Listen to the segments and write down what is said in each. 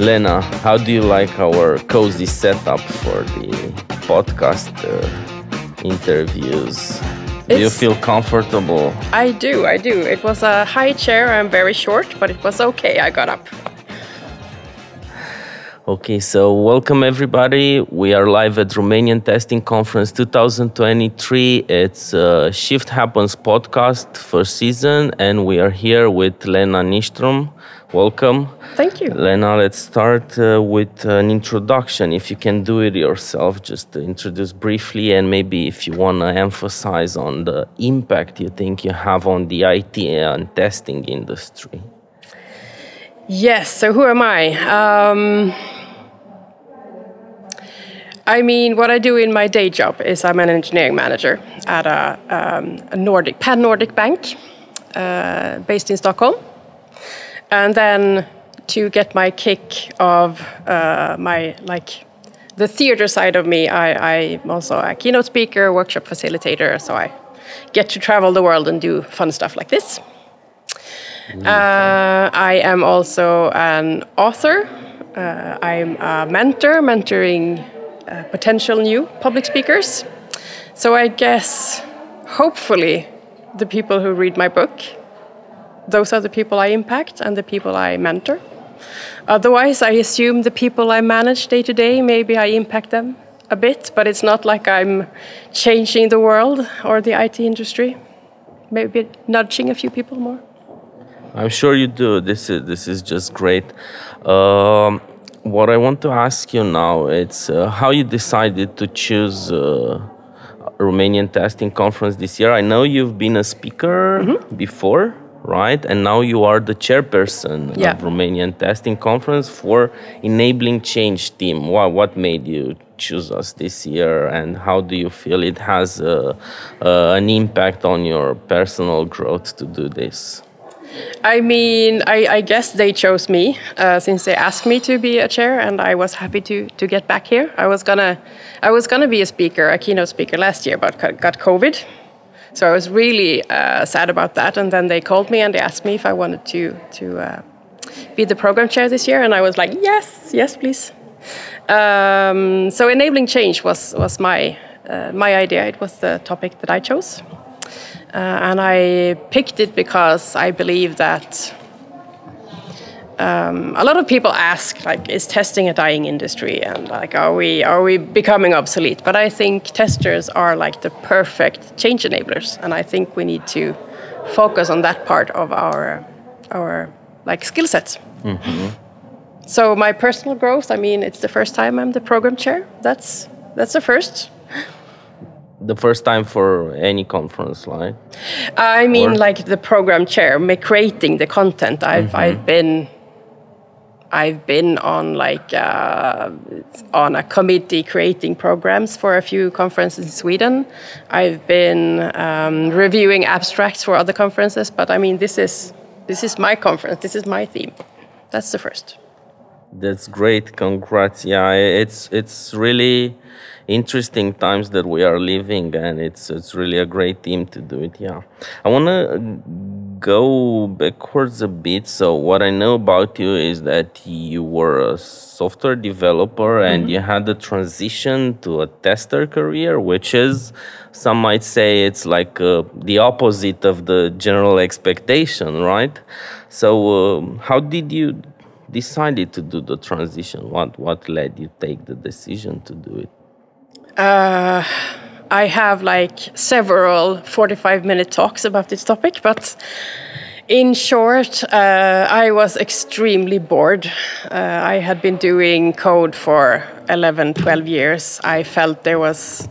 Lena, how do you like our cozy setup for the podcast interviews? Do you feel comfortable? I do. It was a high chair and very short, but it was okay. I got up. Okay, so welcome everybody. We are live at Romanian Testing Conference 2023. It's SHIFT Happens Podcast, first season, and we are here with Lena Nyström. Welcome. Thank you. Lena, let's start with an introduction. If you can do it yourself, just introduce briefly, and maybe if you want to emphasize on the impact you think you have on the IT and testing industry. Yes, so who am I? I mean, what I do in my day job is I'm an engineering manager at a Nordic, pan-Nordic bank based in Stockholm. And then to get my kick of the theater side of me, I'm also a keynote speaker, workshop facilitator, so I get to travel the world and do fun stuff like this. I am also an author. I'm a mentor, mentoring potential new public speakers. So I guess, hopefully, the people who read my book, those are the people I impact and the people I mentor. Otherwise, I assume the people I manage day to day, maybe I impact them a bit, but it's not like I'm changing the world or the IT industry. Maybe nudging a few people more. I'm sure you do. This is just great. What I want to ask you now is how you decided to choose Romanian Testing Conference this year. I know you've been a speaker before, right? And now you are the chairperson of Romanian Testing Conference for Enabling Change Team. What made you choose us this year, and how do you feel it has an impact on your personal growth to do this? I mean, I guess they chose me since they asked me to be a chair, and I was happy to get back here. I was gonna be a speaker, a keynote speaker last year, but got COVID, so I was really sad about that. And then they called me and they asked me if I wanted to be the program chair this year, and I was like, yes, please. So enabling change was my idea. It was the topic that I chose. And I picked it because I believe that a lot of people ask, like, is testing a dying industry? And like, are we becoming obsolete? But I think testers are like the perfect change enablers, and I think we need to focus on that part of our like skill sets. Mm-hmm. So my personal growth, I mean, it's the first time I'm the program chair. That's the first. The first time for any conference, right? I mean, like the program chair, creating the content. I've been on like on a committee creating programs for a few conferences in Sweden. I've been reviewing abstracts for other conferences, but I mean, this is my conference. This is my theme. That's the first. That's great. Congrats. Yeah, it's really interesting times that we are living, and it's really a great team to do it. Yeah, I want to go backwards a bit. So what I know about you is that you were a software developer, and you had a transition to a tester career, which is, some might say, it's like the opposite of the general expectation, right? So how did you decided to do the transition? What led you take the decision to do it? I have like several 45-minute talks about this topic, but in short, I was extremely bored. I had been doing code for 11, 12 years. I felt there was...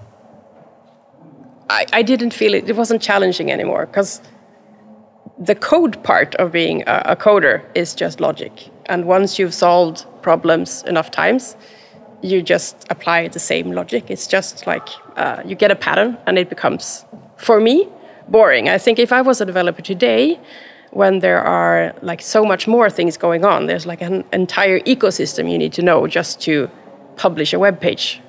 I didn't feel it. It wasn't challenging anymore, because the code part of being a coder is just logic. And once you've solved problems enough times, you just apply the same logic. It's just like you get a pattern, and it becomes, for me, boring. I think if I was a developer today, when there are like so much more things going on, there's like an entire ecosystem you need to know just to publish a web page.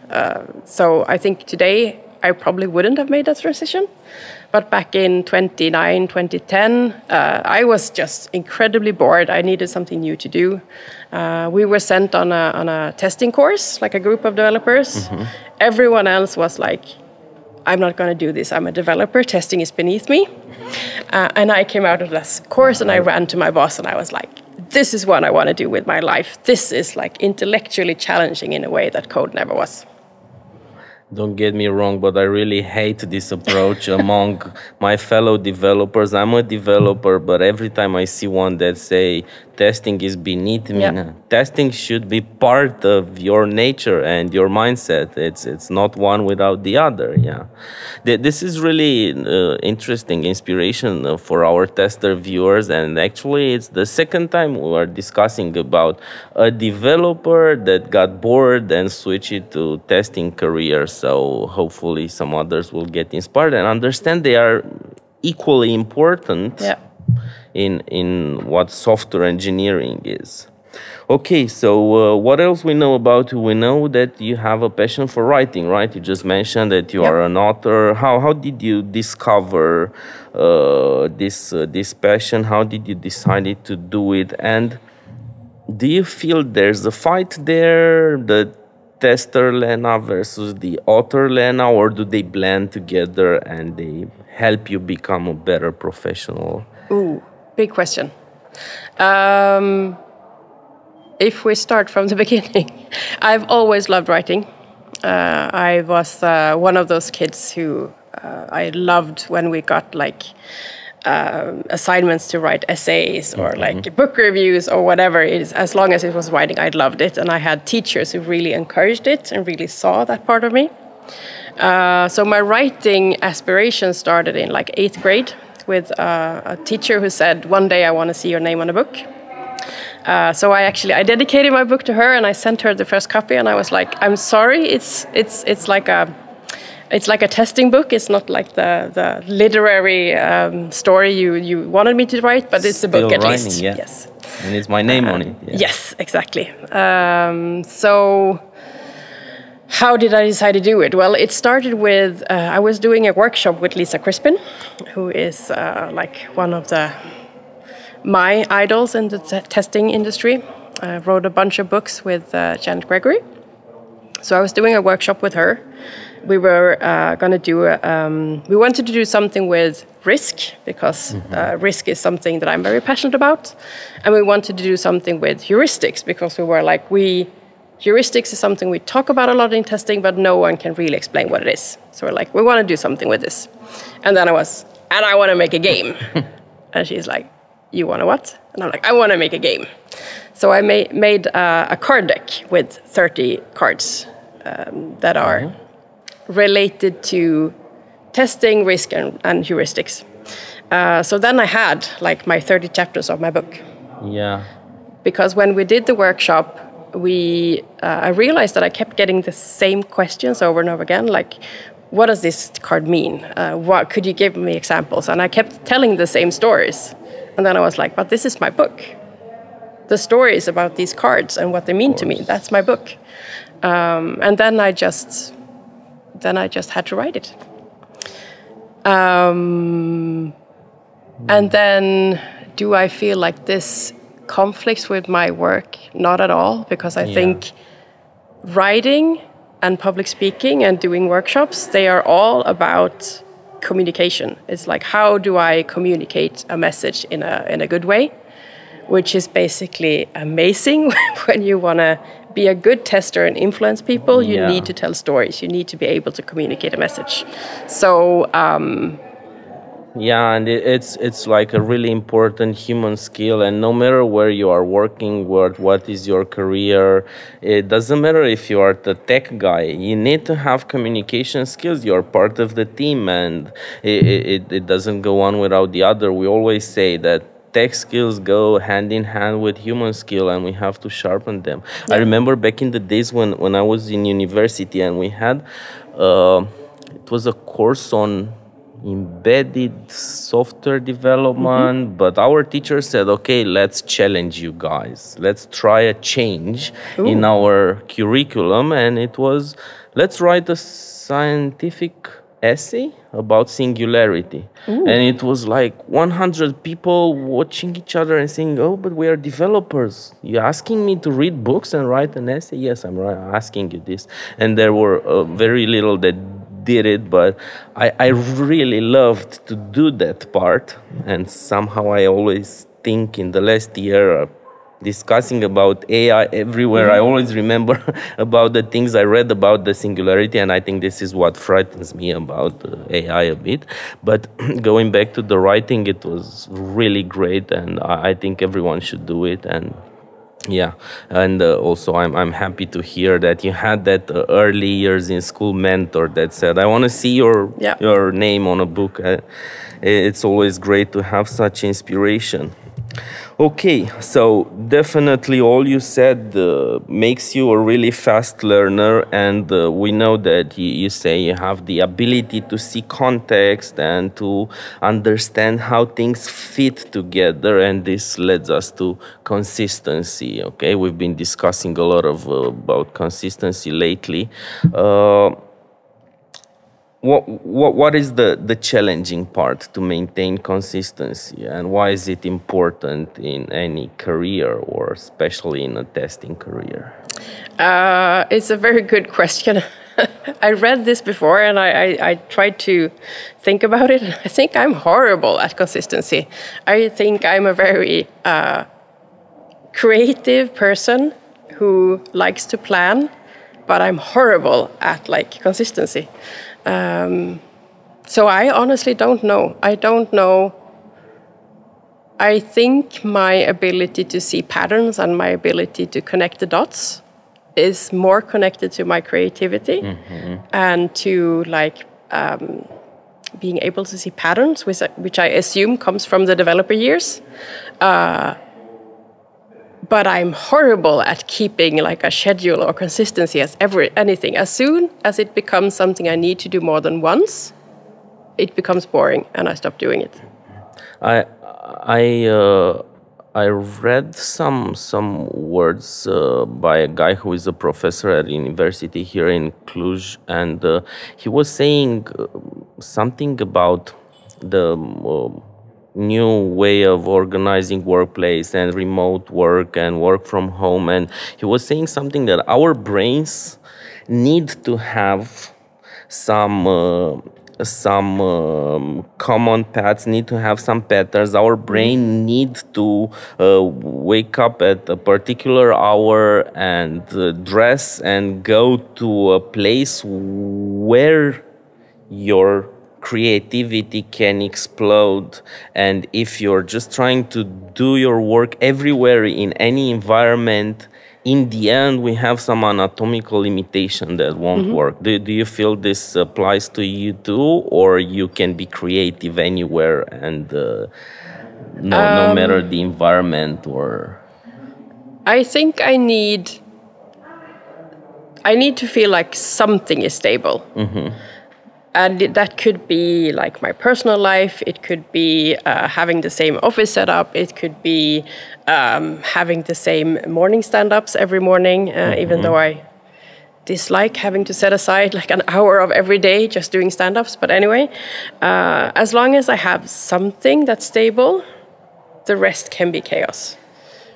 So I think today I probably wouldn't have made that transition. But back in 2010, I was just incredibly bored. I needed something new to do. We were sent on a testing course, like a group of developers. Mm-hmm. Everyone else was like, I'm not going to do this. I'm a developer. Testing is beneath me. And I came out of this course and I ran to my boss and I was like, this is what I want to do with my life. This is like intellectually challenging in a way that code never was. Don't get me wrong, but I really hate this approach among my fellow developers. I'm a developer, but every time I see one that say testing is beneath me, yeah. Testing should be part of your nature and your mindset. It's not one without the other. Yeah, this is really interesting inspiration for our tester viewers. And actually, it's the second time we are discussing about a developer that got bored and switched it to testing career. So hopefully some others will get inspired and understand they are equally important yeah. in what software engineering is. Okay, so what else we know about you? We know that you have a passion for writing, right? You just mentioned that you yep. are an author. How did you discover this passion? How did you decide to do it? And do you feel there's a fight there, the tester Lena versus the author Lena, or do they blend together and they help you become a better professional? Ooh, big question. If we start from the beginning, I've always loved writing. I was one of those kids who I loved when we got like assignments to write essays or mm-hmm. like book reviews or whatever it is. As long as it was writing, I loved it. And I had teachers who really encouraged it and really saw that part of me. So my writing aspiration started in like 8th grade. With a teacher who said, one day I want to see your name on a book. So I dedicated my book to her and I sent her the first copy and I was like, I'm sorry, it's like a testing book. It's not like the literary story you wanted me to write, but it's a book at least. Yeah. Yes. And it's my name on it. Yeah. Yes, exactly. So how did I decide to do it? Well, it started with, I was doing a workshop with Lisa Crispin, who is like one of my idols in the testing industry. I wrote a bunch of books with Janet Gregory. So I was doing a workshop with her. We were going to do, we wanted to do something with risk, because mm-hmm. Risk is something that I'm very passionate about. And we wanted to do something with heuristics, because we were like, heuristics is something we talk about a lot in testing, but no one can really explain what it is. So we're like, we want to do something with this. And then I want to make a game. And she's like, you want to what? And I'm like, I want to make a game. So I made a card deck with 30 cards that are related to testing, risk, and heuristics. So then I had like my 30 chapters of my book. Yeah. Because when we did the workshop, I realized that I kept getting the same questions over and over again, like, what does this card mean? What could you give me examples? And I kept telling the same stories. And then I was like, but this is my book. The stories about these cards and what they mean to me, that's my book. And then I just had to write it. And then do I feel like this conflicts with my work? Not at all, because I think writing and public speaking and doing workshops, they are all about communication. It's like, how do I communicate a message in a good way? Which is basically amazing when you want to be a good tester and influence people. You need to tell stories. You need to be able to communicate a message. So yeah, and it's like a really important human skill, and no matter where you are working, what is your career, it doesn't matter if you are the tech guy, you need to have communication skills. You're part of the team, and it doesn't go one without the other. We always say that tech skills go hand in hand with human skill, and we have to sharpen them. Yeah. I remember back in the days when I was in university, and we had, it was a course on embedded software development, mm-hmm. but our teacher said, okay, let's challenge you guys. Let's try a change in our curriculum. And it was, let's write a scientific essay about singularity. Ooh. And it was like 100 people watching each other and saying, oh, but we are developers. You're asking me to read books and write an essay? Yes, I'm asking you this. And there were very little that did it, but I really loved to do that part. And somehow I always think in the last year discussing about AI everywhere, I always remember about the things I read about the singularity, and I think this is what frightens me about AI a bit. But going back to the writing, it was really great, and I think everyone should do it. And yeah, and also I'm happy to hear that you had that early years in school mentor that said, I want to see your name on a book. It's always great to have such inspiration. Okay, so definitely all you said makes you a really fast learner, and we know that you say you have the ability to see context and to understand how things fit together, and this leads us to consistency. Okay, we've been discussing a lot of about consistency lately. What is the challenging part to maintain consistency, and why is it important in any career, or especially in a testing career? It's a very good question. I read this before, and I tried to think about it. I think I'm horrible at consistency. I think I'm a very creative person who likes to plan, but I'm horrible at consistency. So I honestly don't know. I don't know. I think my ability to see patterns and my ability to connect the dots is more connected to my creativity and to being able to see patterns, which I assume comes from the developer years. But I'm horrible at keeping a schedule or consistency as anything. As soon as it becomes something I need to do more than once, it becomes boring, and I stop doing it. I read some words by a guy who is a professor at a university here in Cluj, and he was saying something about the new way of organizing workplace and remote work and work from home, and he was saying something that our brains need to have some common paths, need to have some patterns. Our brain need to wake up at a particular hour and dress and go to a place where your creativity can explode. And if you're just trying to do your work everywhere in any environment, in the end, we have some anatomical limitation that won't work. Do you feel this applies to you too, or you can be creative anywhere and no matter the environment? Or I think I need to feel like something is stable. And that could be my personal life. It could be having the same office setup. It could be having the same morning stand-ups every morning, even though I dislike having to set aside an hour of every day just doing stand-ups. But anyway, as long as I have something that's stable, the rest can be chaos.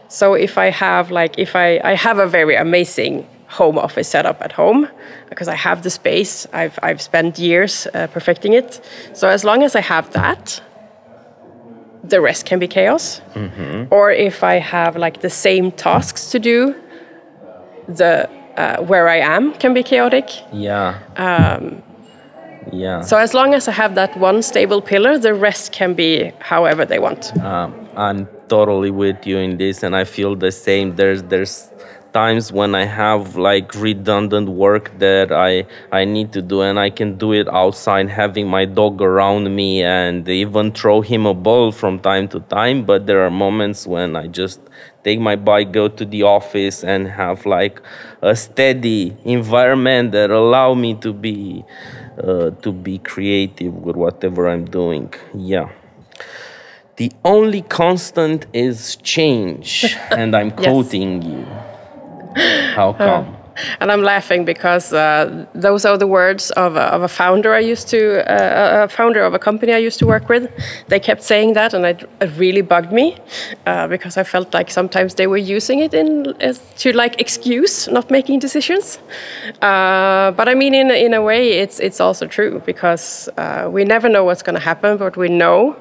So if I have I have a very amazing home office set up at home, because I have the space. I've spent years perfecting it. So as long as I have that, the rest can be chaos. Or if I have the same tasks to do, the where I am can be chaotic. So as long as I have that one stable pillar, the rest can be however they want. I'm totally with you in this, and I feel the same. There's times when I have redundant work that I need to do, and I can do it outside having my dog around me and even throw him a ball from time to time. But there are moments when I just take my bike, go to the office, and have a steady environment that allow me to be creative with whatever I'm doing. Yeah. The only constant is change, and I'm quoting you. How come? And I'm laughing because those are the words of a founder I used to, a founder of a company I used to work with. They kept saying that, and it really bugged me because I felt like sometimes they were using it to like excuse not making decisions. But I mean, in a way, it's also true because we never know what's going to happen, but we know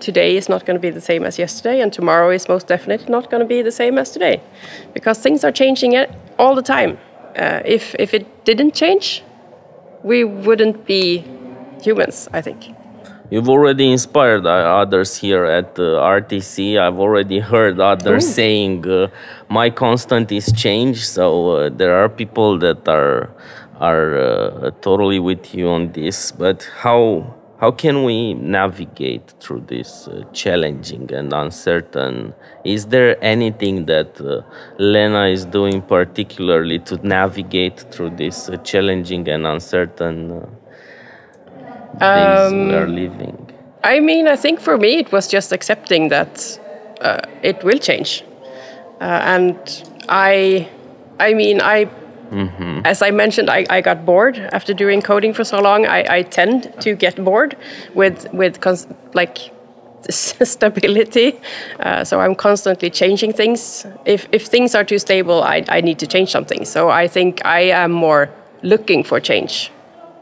today is not going to be the same as yesterday, and tomorrow is most definitely not going to be the same as today, because things are changing all the time. If it didn't change, we wouldn't be humans, I think. You've already inspired others here at RTC. I've already heard others saying, my constant is change, so there are people that are totally with you on this, but how can we navigate through this challenging and uncertain? Is there anything that Lena is doing particularly to navigate through this challenging and uncertain days we are living? I mean, I think for me it was just accepting that it will change. And I mean, Mm-hmm. As I mentioned, I got bored after doing coding for so long. I tend to get bored with stability. So I'm constantly changing things. If things are too stable, I need to change something. So I think I am more looking for change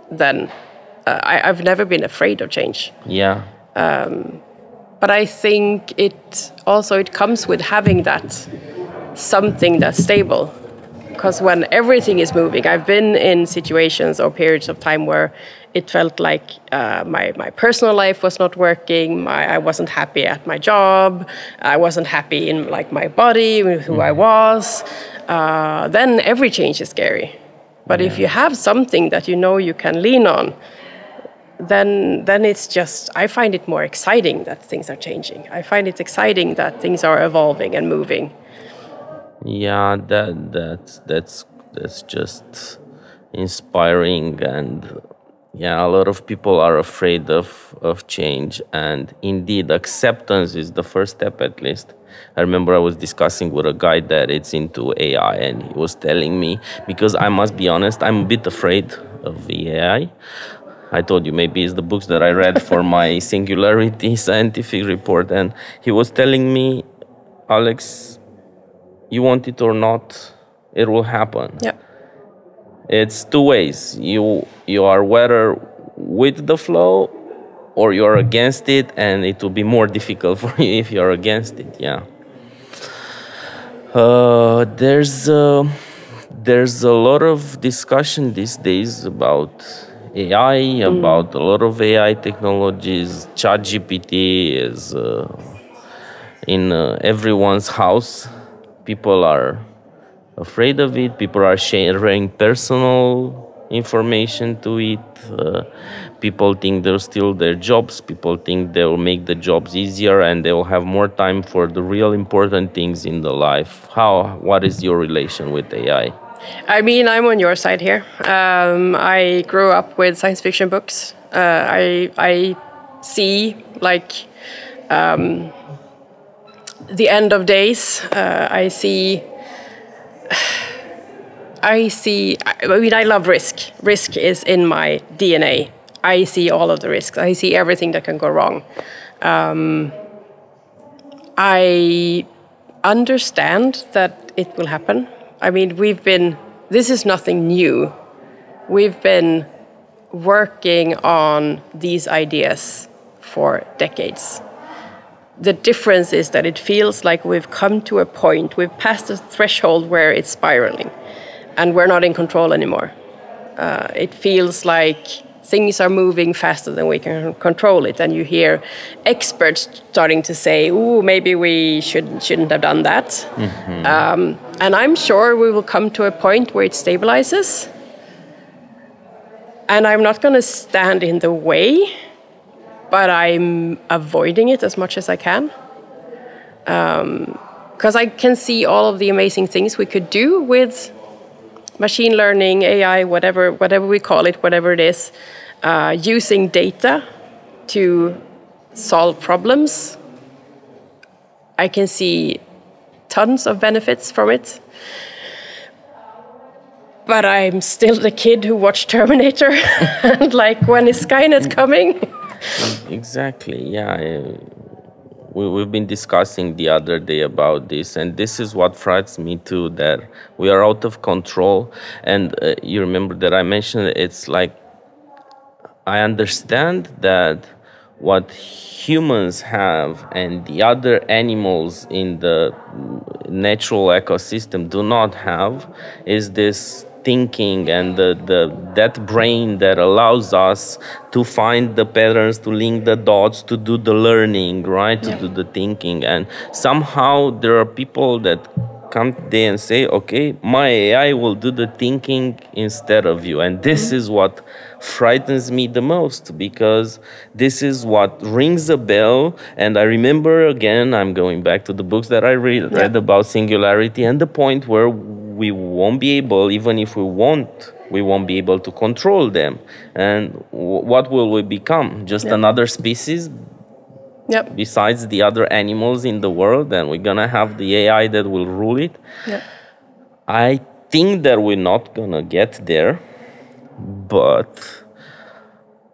than I've never been afraid of change. Yeah. But I think it comes with having that something that's stable. Because when everything is moving, I've been in situations or periods of time where it felt like my personal life was not working. I wasn't happy at my job. I wasn't happy in like my body, with who I was. Then every change is scary. But if you have something that you know you can lean on, then it's just, I find it more exciting that things are changing. I find it exciting that things are evolving and moving. Yeah, that's just inspiring, and yeah, a lot of people are afraid of change, and indeed acceptance is the first step, at least. I remember I was discussing with a guy that it's into AI, and he was telling me, because I must be honest, I'm a bit afraid of the AI. I told you, maybe it's the books that I read for my Singularity scientific report, and he was telling me, Alex, you want it or not, it will happen. Yeah. It's two ways. You are whether with the flow or you are against it, and it will be more difficult for you if you are against it. Yeah. There's a lot of discussion these days about AI, about a lot of AI technologies. ChatGPT is in everyone's house. People are afraid of it. People are sharing personal information to it. People think they'll steal their jobs. People think they'll make the jobs easier, and they'll have more time for the real important things in the life. What is your relation with AI? I mean, I'm on your side here. I grew up with science fiction books. I see like... the end of days. I mean, I love risk. Risk is in my DNA. I see all of the risks. I see everything that can go wrong. I understand that it will happen. I mean, this is nothing new. We've been working on these ideas for decades. The difference is that it feels like we've come to a point, we've passed a threshold where it's spiraling and we're not in control anymore. It feels like things are moving faster than we can control it. And you hear experts starting to say, oh, maybe we shouldn't have done that. Mm-hmm. And I'm sure we will come to a point where it stabilizes. And I'm not going to stand in the way, but I'm avoiding it as much as I can. Because I can see all of the amazing things we could do with machine learning, AI, whatever we call it, whatever it is, using data to solve problems. I can see tons of benefits from it. but I'm still the kid who watched Terminator and like, when is Skynet coming? Exactly, yeah. We've been discussing the other day about this, and this is what frightens me too, that we are out of control. And you remember that I mentioned it's like, I understand that what humans have and the other animals in the natural ecosystem do not have is this thinking and that brain that allows us to find the patterns, to link the dots, to do the learning, right? Yeah. To do the thinking. And somehow there are people that come today and say, okay, my AI will do the thinking instead of you. And this is what frightens me the most, because this is what rings a bell. And I remember, again, I'm going back to the books that I read about singularity and the point where we won't be able, even if we want, we won't be able to control them. And what will we become? Just another species? Yep. Besides the other animals in the world, and we're going to have the AI that will rule it. Yep. I think that we're not going to get there, but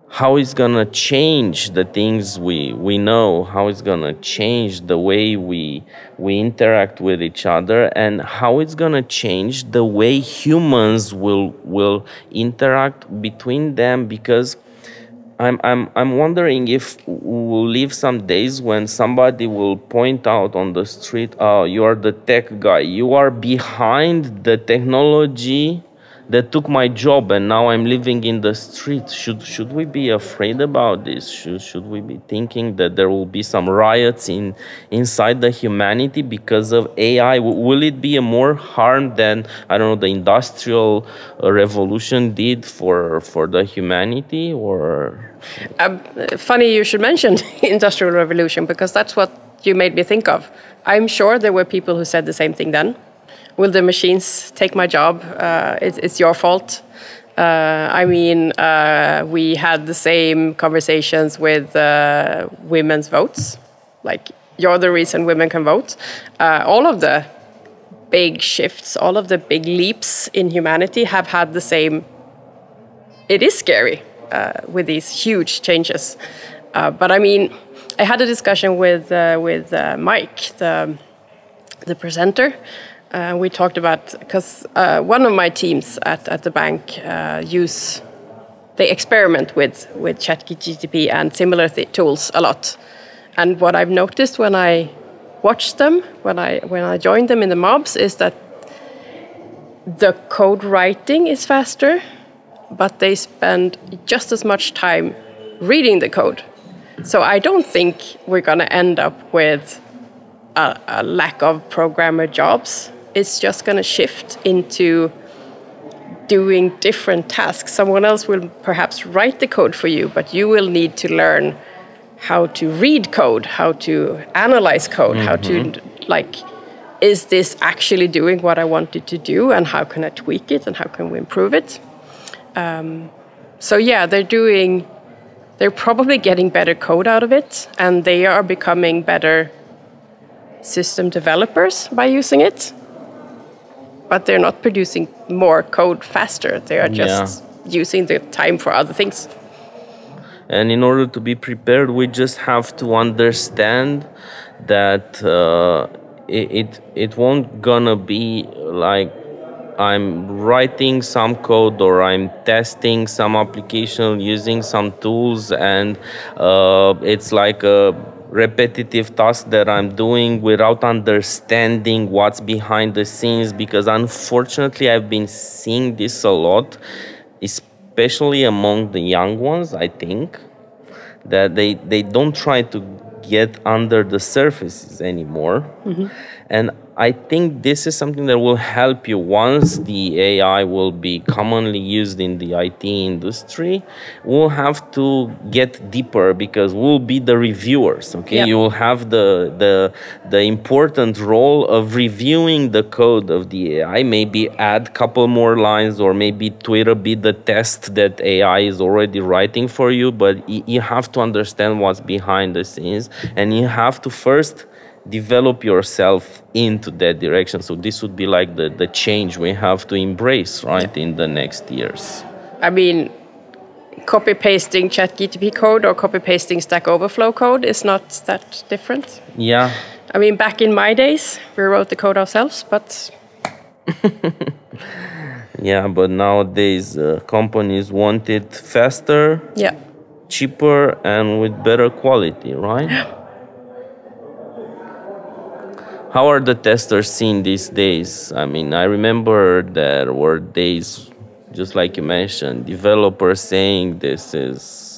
how it's going to change the things we know, how it's going to change the way we interact with each other, and how it's going to change the way humans will interact between them, because I'm wondering if we'll live some days when somebody will point out on the street, oh, you are the tech guy, you are behind the technology that took my job, and now I'm living in the street. Should we be afraid about this? Should we be thinking that there will be some riots inside the humanity because of AI? Will it be a more harm than, I don't know, the Industrial Revolution did for the humanity? Or funny you should mention Industrial Revolution, because that's what you made me think of. I'm sure there were people who said the same thing then. Will the machines take my job? It's your fault. We had the same conversations with women's votes. Like, you're the reason women can vote. All of the big shifts, all of the big leaps in humanity have had the same. It is scary with these huge changes. But I had a discussion with Mike, the presenter. We talked about, because one of my teams at the bank they experiment with ChatGPT and similar tools a lot. And what I've noticed when I watch them, when I join them in the mobs, is that the code writing is faster, but they spend just as much time reading the code. So I don't think we're going to end up with a lack of programmer jobs. It's just going to shift into doing different tasks. Someone else will perhaps write the code for you, but you will need to learn how to read code, how to analyze code, how to, like, is this actually doing what I wanted to do, and how can I tweak it, and how can we improve it? They're probably getting better code out of it, and they are becoming better system developers by using it, but they're not producing more code faster. They are just using the time for other things. And in order to be prepared, we just have to understand that it won't gonna be like I'm writing some code or I'm testing some application using some tools, and it's like a repetitive task that I'm doing without understanding what's behind the scenes, because unfortunately I've been seeing this a lot, especially among the young ones, I think, that they don't try to get under the surfaces anymore. Mm-hmm. And I think this is something that will help you once the AI will be commonly used in the IT industry. We'll have to get deeper, because we'll be the reviewers, okay? Yep. You will have the important role of reviewing the code of the AI, maybe add a couple more lines, or maybe tweak a bit the test that AI is already writing for you, but you have to understand what's behind the scenes, and you have to first develop yourself into that direction. So this would be like the change we have to embrace, right, in the next years. I mean, copy-pasting ChatGPT code or copy-pasting Stack Overflow code is not that different. Yeah. I mean, back in my days, we wrote the code ourselves, but... Yeah, but nowadays companies want it faster, cheaper, and with better quality, right? How are the testers seen these days? I mean, I remember there were days, just like you mentioned, developers saying this is,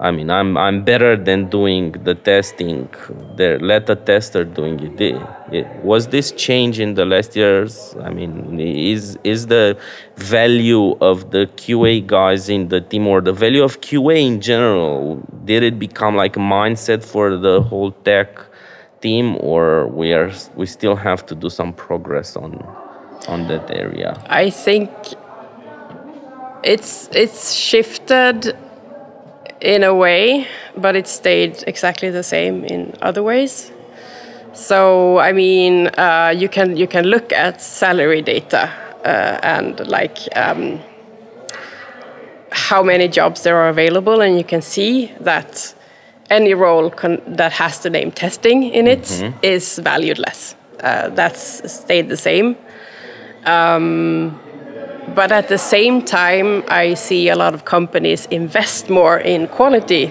I mean, I'm better than doing the testing. There, let a tester doing it. Was this change in the last years? I mean, is the value of the QA guys in the team, or the value of QA in general, did it become like a mindset for the whole tech team, or we still have to do some progress on that area? I think it's shifted in a way, but it stayed exactly the same in other ways. So I mean, you can look at salary data and like how many jobs there are available, and you can see that any role that has the name testing in it is valued less. That's stayed the same. But at the same time, I see a lot of companies invest more in quality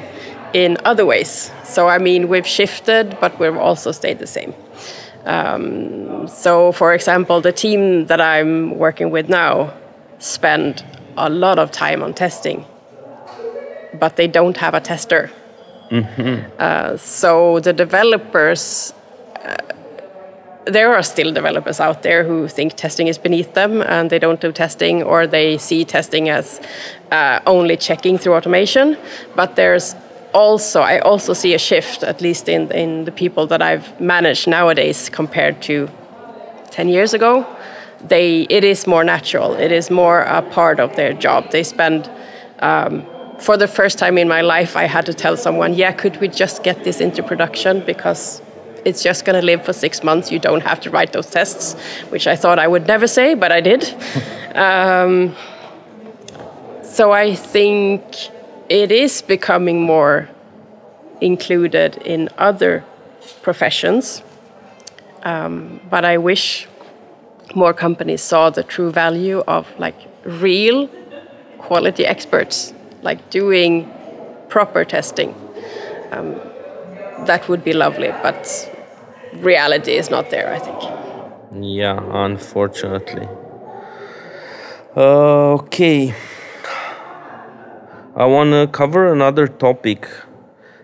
in other ways. So, I mean, we've shifted, but we've also stayed the same. So, for example, the team that I'm working with now spend a lot of time on testing, but they don't have a tester. So the developers... there are still developers out there who think testing is beneath them and they don't do testing, or they see testing as only checking through automation. But there's also, I also see a shift, at least in the people that I've managed nowadays compared to 10 years ago. It is more natural. It is more a part of their job. They spend... for the first time in my life, I had to tell someone, yeah, could we just get this into production, because... it's just going to live for 6 months. You don't have to write those tests, which I thought I would never say, but I did. So I think it is becoming more included in other professions. But I wish more companies saw the true value of like real quality experts, like doing proper testing. That would be lovely, but reality is not there, I think. Yeah, unfortunately. Okay. I want to cover another topic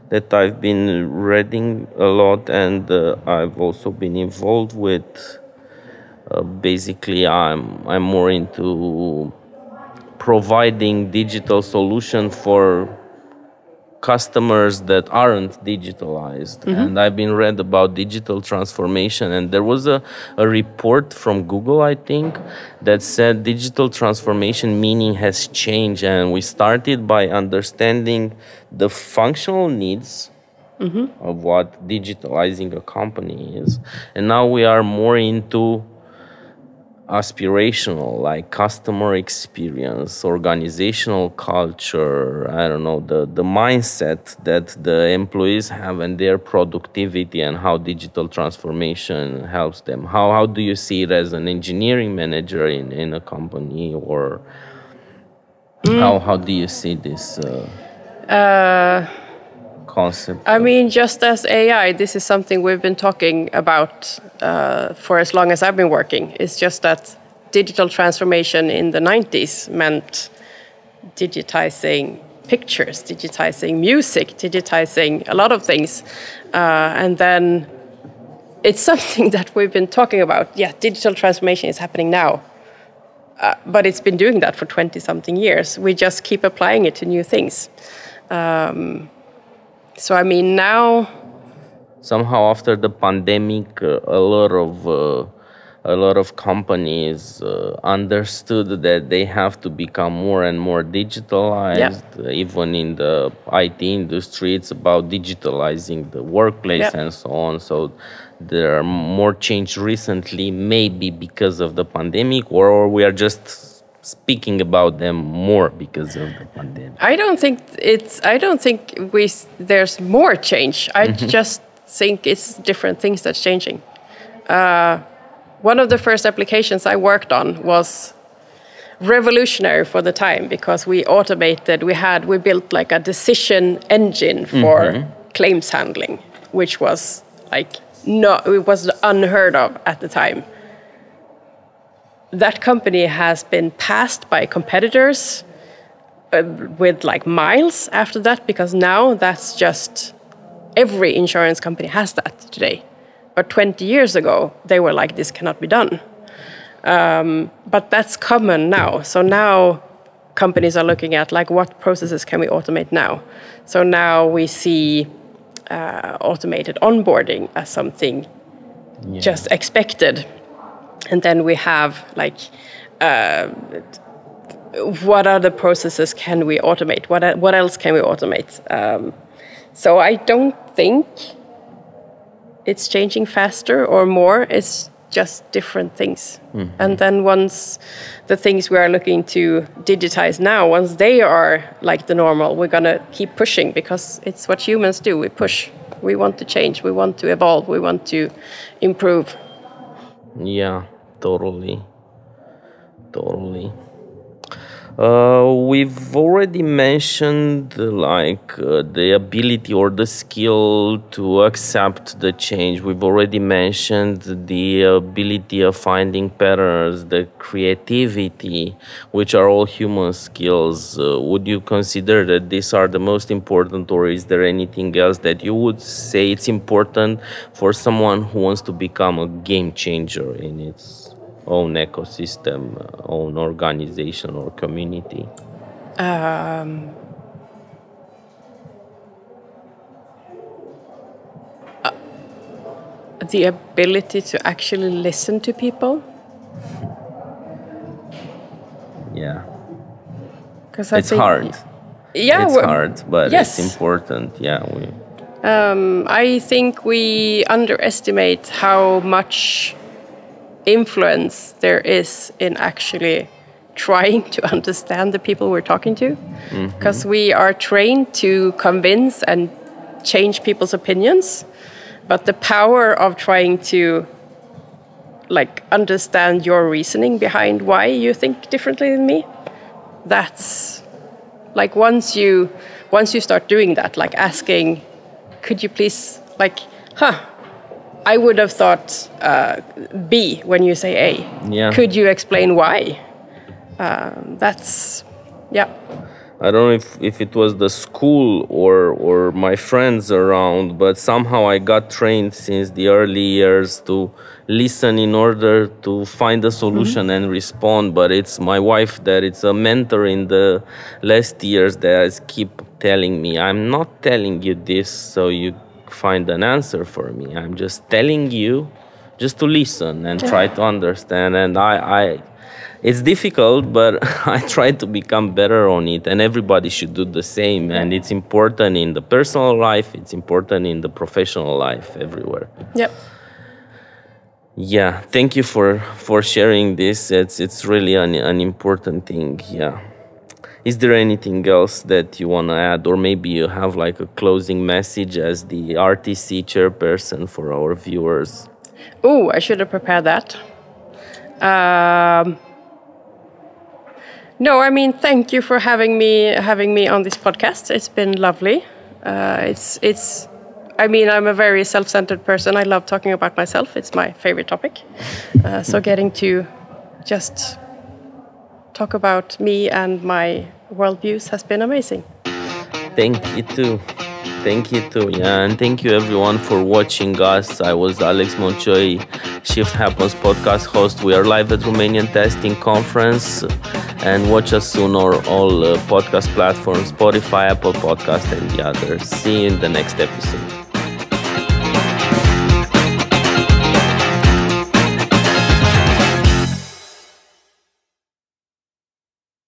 that I've been reading a lot, and I've also been involved with. Basically, I'm more into providing digital solution for customers that aren't digitalized. And I've been read about digital transformation, and there was a report from Google, I think, that said digital transformation meaning has changed, and we started by understanding the functional needs of what digitalizing a company is, and now we are more into aspirational, like customer experience, organizational culture, I don't know, the mindset that the employees have and their productivity, and how digital transformation helps them. How do you see it as an engineering manager in a company, or how do you see this concept? I mean, just as AI, this is something we've been talking about for as long as I've been working. It's just that digital transformation in the 90s meant digitizing pictures, digitizing music, digitizing a lot of things. And then it's something that we've been talking about. Yeah, digital transformation is happening now. But it's been doing that for 20-something years. We just keep applying it to new things. So, I mean, now... somehow after the pandemic, a lot of a lot of companies understood that they have to become more and more digitalized. Yeah. Even in the IT industry, it's about digitalizing the workplace and so on. So there are more change recently, maybe because of the pandemic, or we are just speaking about them more because of the pandemic. I don't think there's more change. I just think it's different things that's changing. One of the first applications I worked on was revolutionary for the time because we automated, we built like a decision engine for claims handling, which was like, no, it was unheard of at the time. That company has been passed by competitors with like miles after that, because now that's just, every insurance company has that today. But 20 years ago, they were like, this cannot be done. But that's common now. So now companies are looking at like, what processes can we automate now? So now we see automated onboarding as something just expected. And then we have like, what other processes can we automate? What else can we automate? So I don't think it's changing faster or more. It's just different things. And then once the things we are looking to digitize now, once they are like the normal, we're going to keep pushing because it's what humans do. We push. We want to change. We want to evolve. We want to improve. Yeah, totally. Totally. We've already mentioned like the ability or the skill to accept the change. We've already mentioned the ability of finding patterns, the creativity, which are all human skills. Would you consider that these are the most important, or is there anything else that you would say it's important for someone who wants to become a game changer in its own ecosystem, own organization or community? The ability to actually listen to people. Yeah. Because it's hard. Yeah. It's hard, but it's important. Yeah. I think we underestimate how much influence there is in actually trying to understand the people we're talking to, because we are trained to convince and change people's opinions, but the power of trying to like understand your reasoning behind why you think differently than me, that's like once you start doing that, like asking, could you please, like, I would have thought B when you say A. Yeah. Could you explain why? I don't know if it was the school or my friends around, but somehow I got trained since the early years to listen in order to find a solution and respond. But it's my wife that it's a mentor in the last years that has keep telling me, I'm not telling you this, so you find an answer for me. I'm just telling you just to listen and try to understand. And I it's difficult, but I try to become better on it, and everybody should do the same. And it's important in the personal life, it's important in the professional life, everywhere. Yep. Yeah, thank you for sharing this. It's really an important thing. Yeah. Is there anything else that you want to add, or maybe you have like a closing message as the RTC chairperson for our viewers? Oh, I should have prepared that. No, I mean, thank you for having me on this podcast. It's been lovely. I mean, I'm a very self-centered person. I love talking about myself. It's my favorite topic. So getting to just talk about me and my worldviews has been amazing. Thank you too. Yeah, and thank you everyone for watching us. I was Alex Mocioi, Shift Happens podcast host. We are live at Romanian Testing Conference, and watch us soon on all podcast platforms, Spotify, Apple Podcast, and the others. See you in the next episode.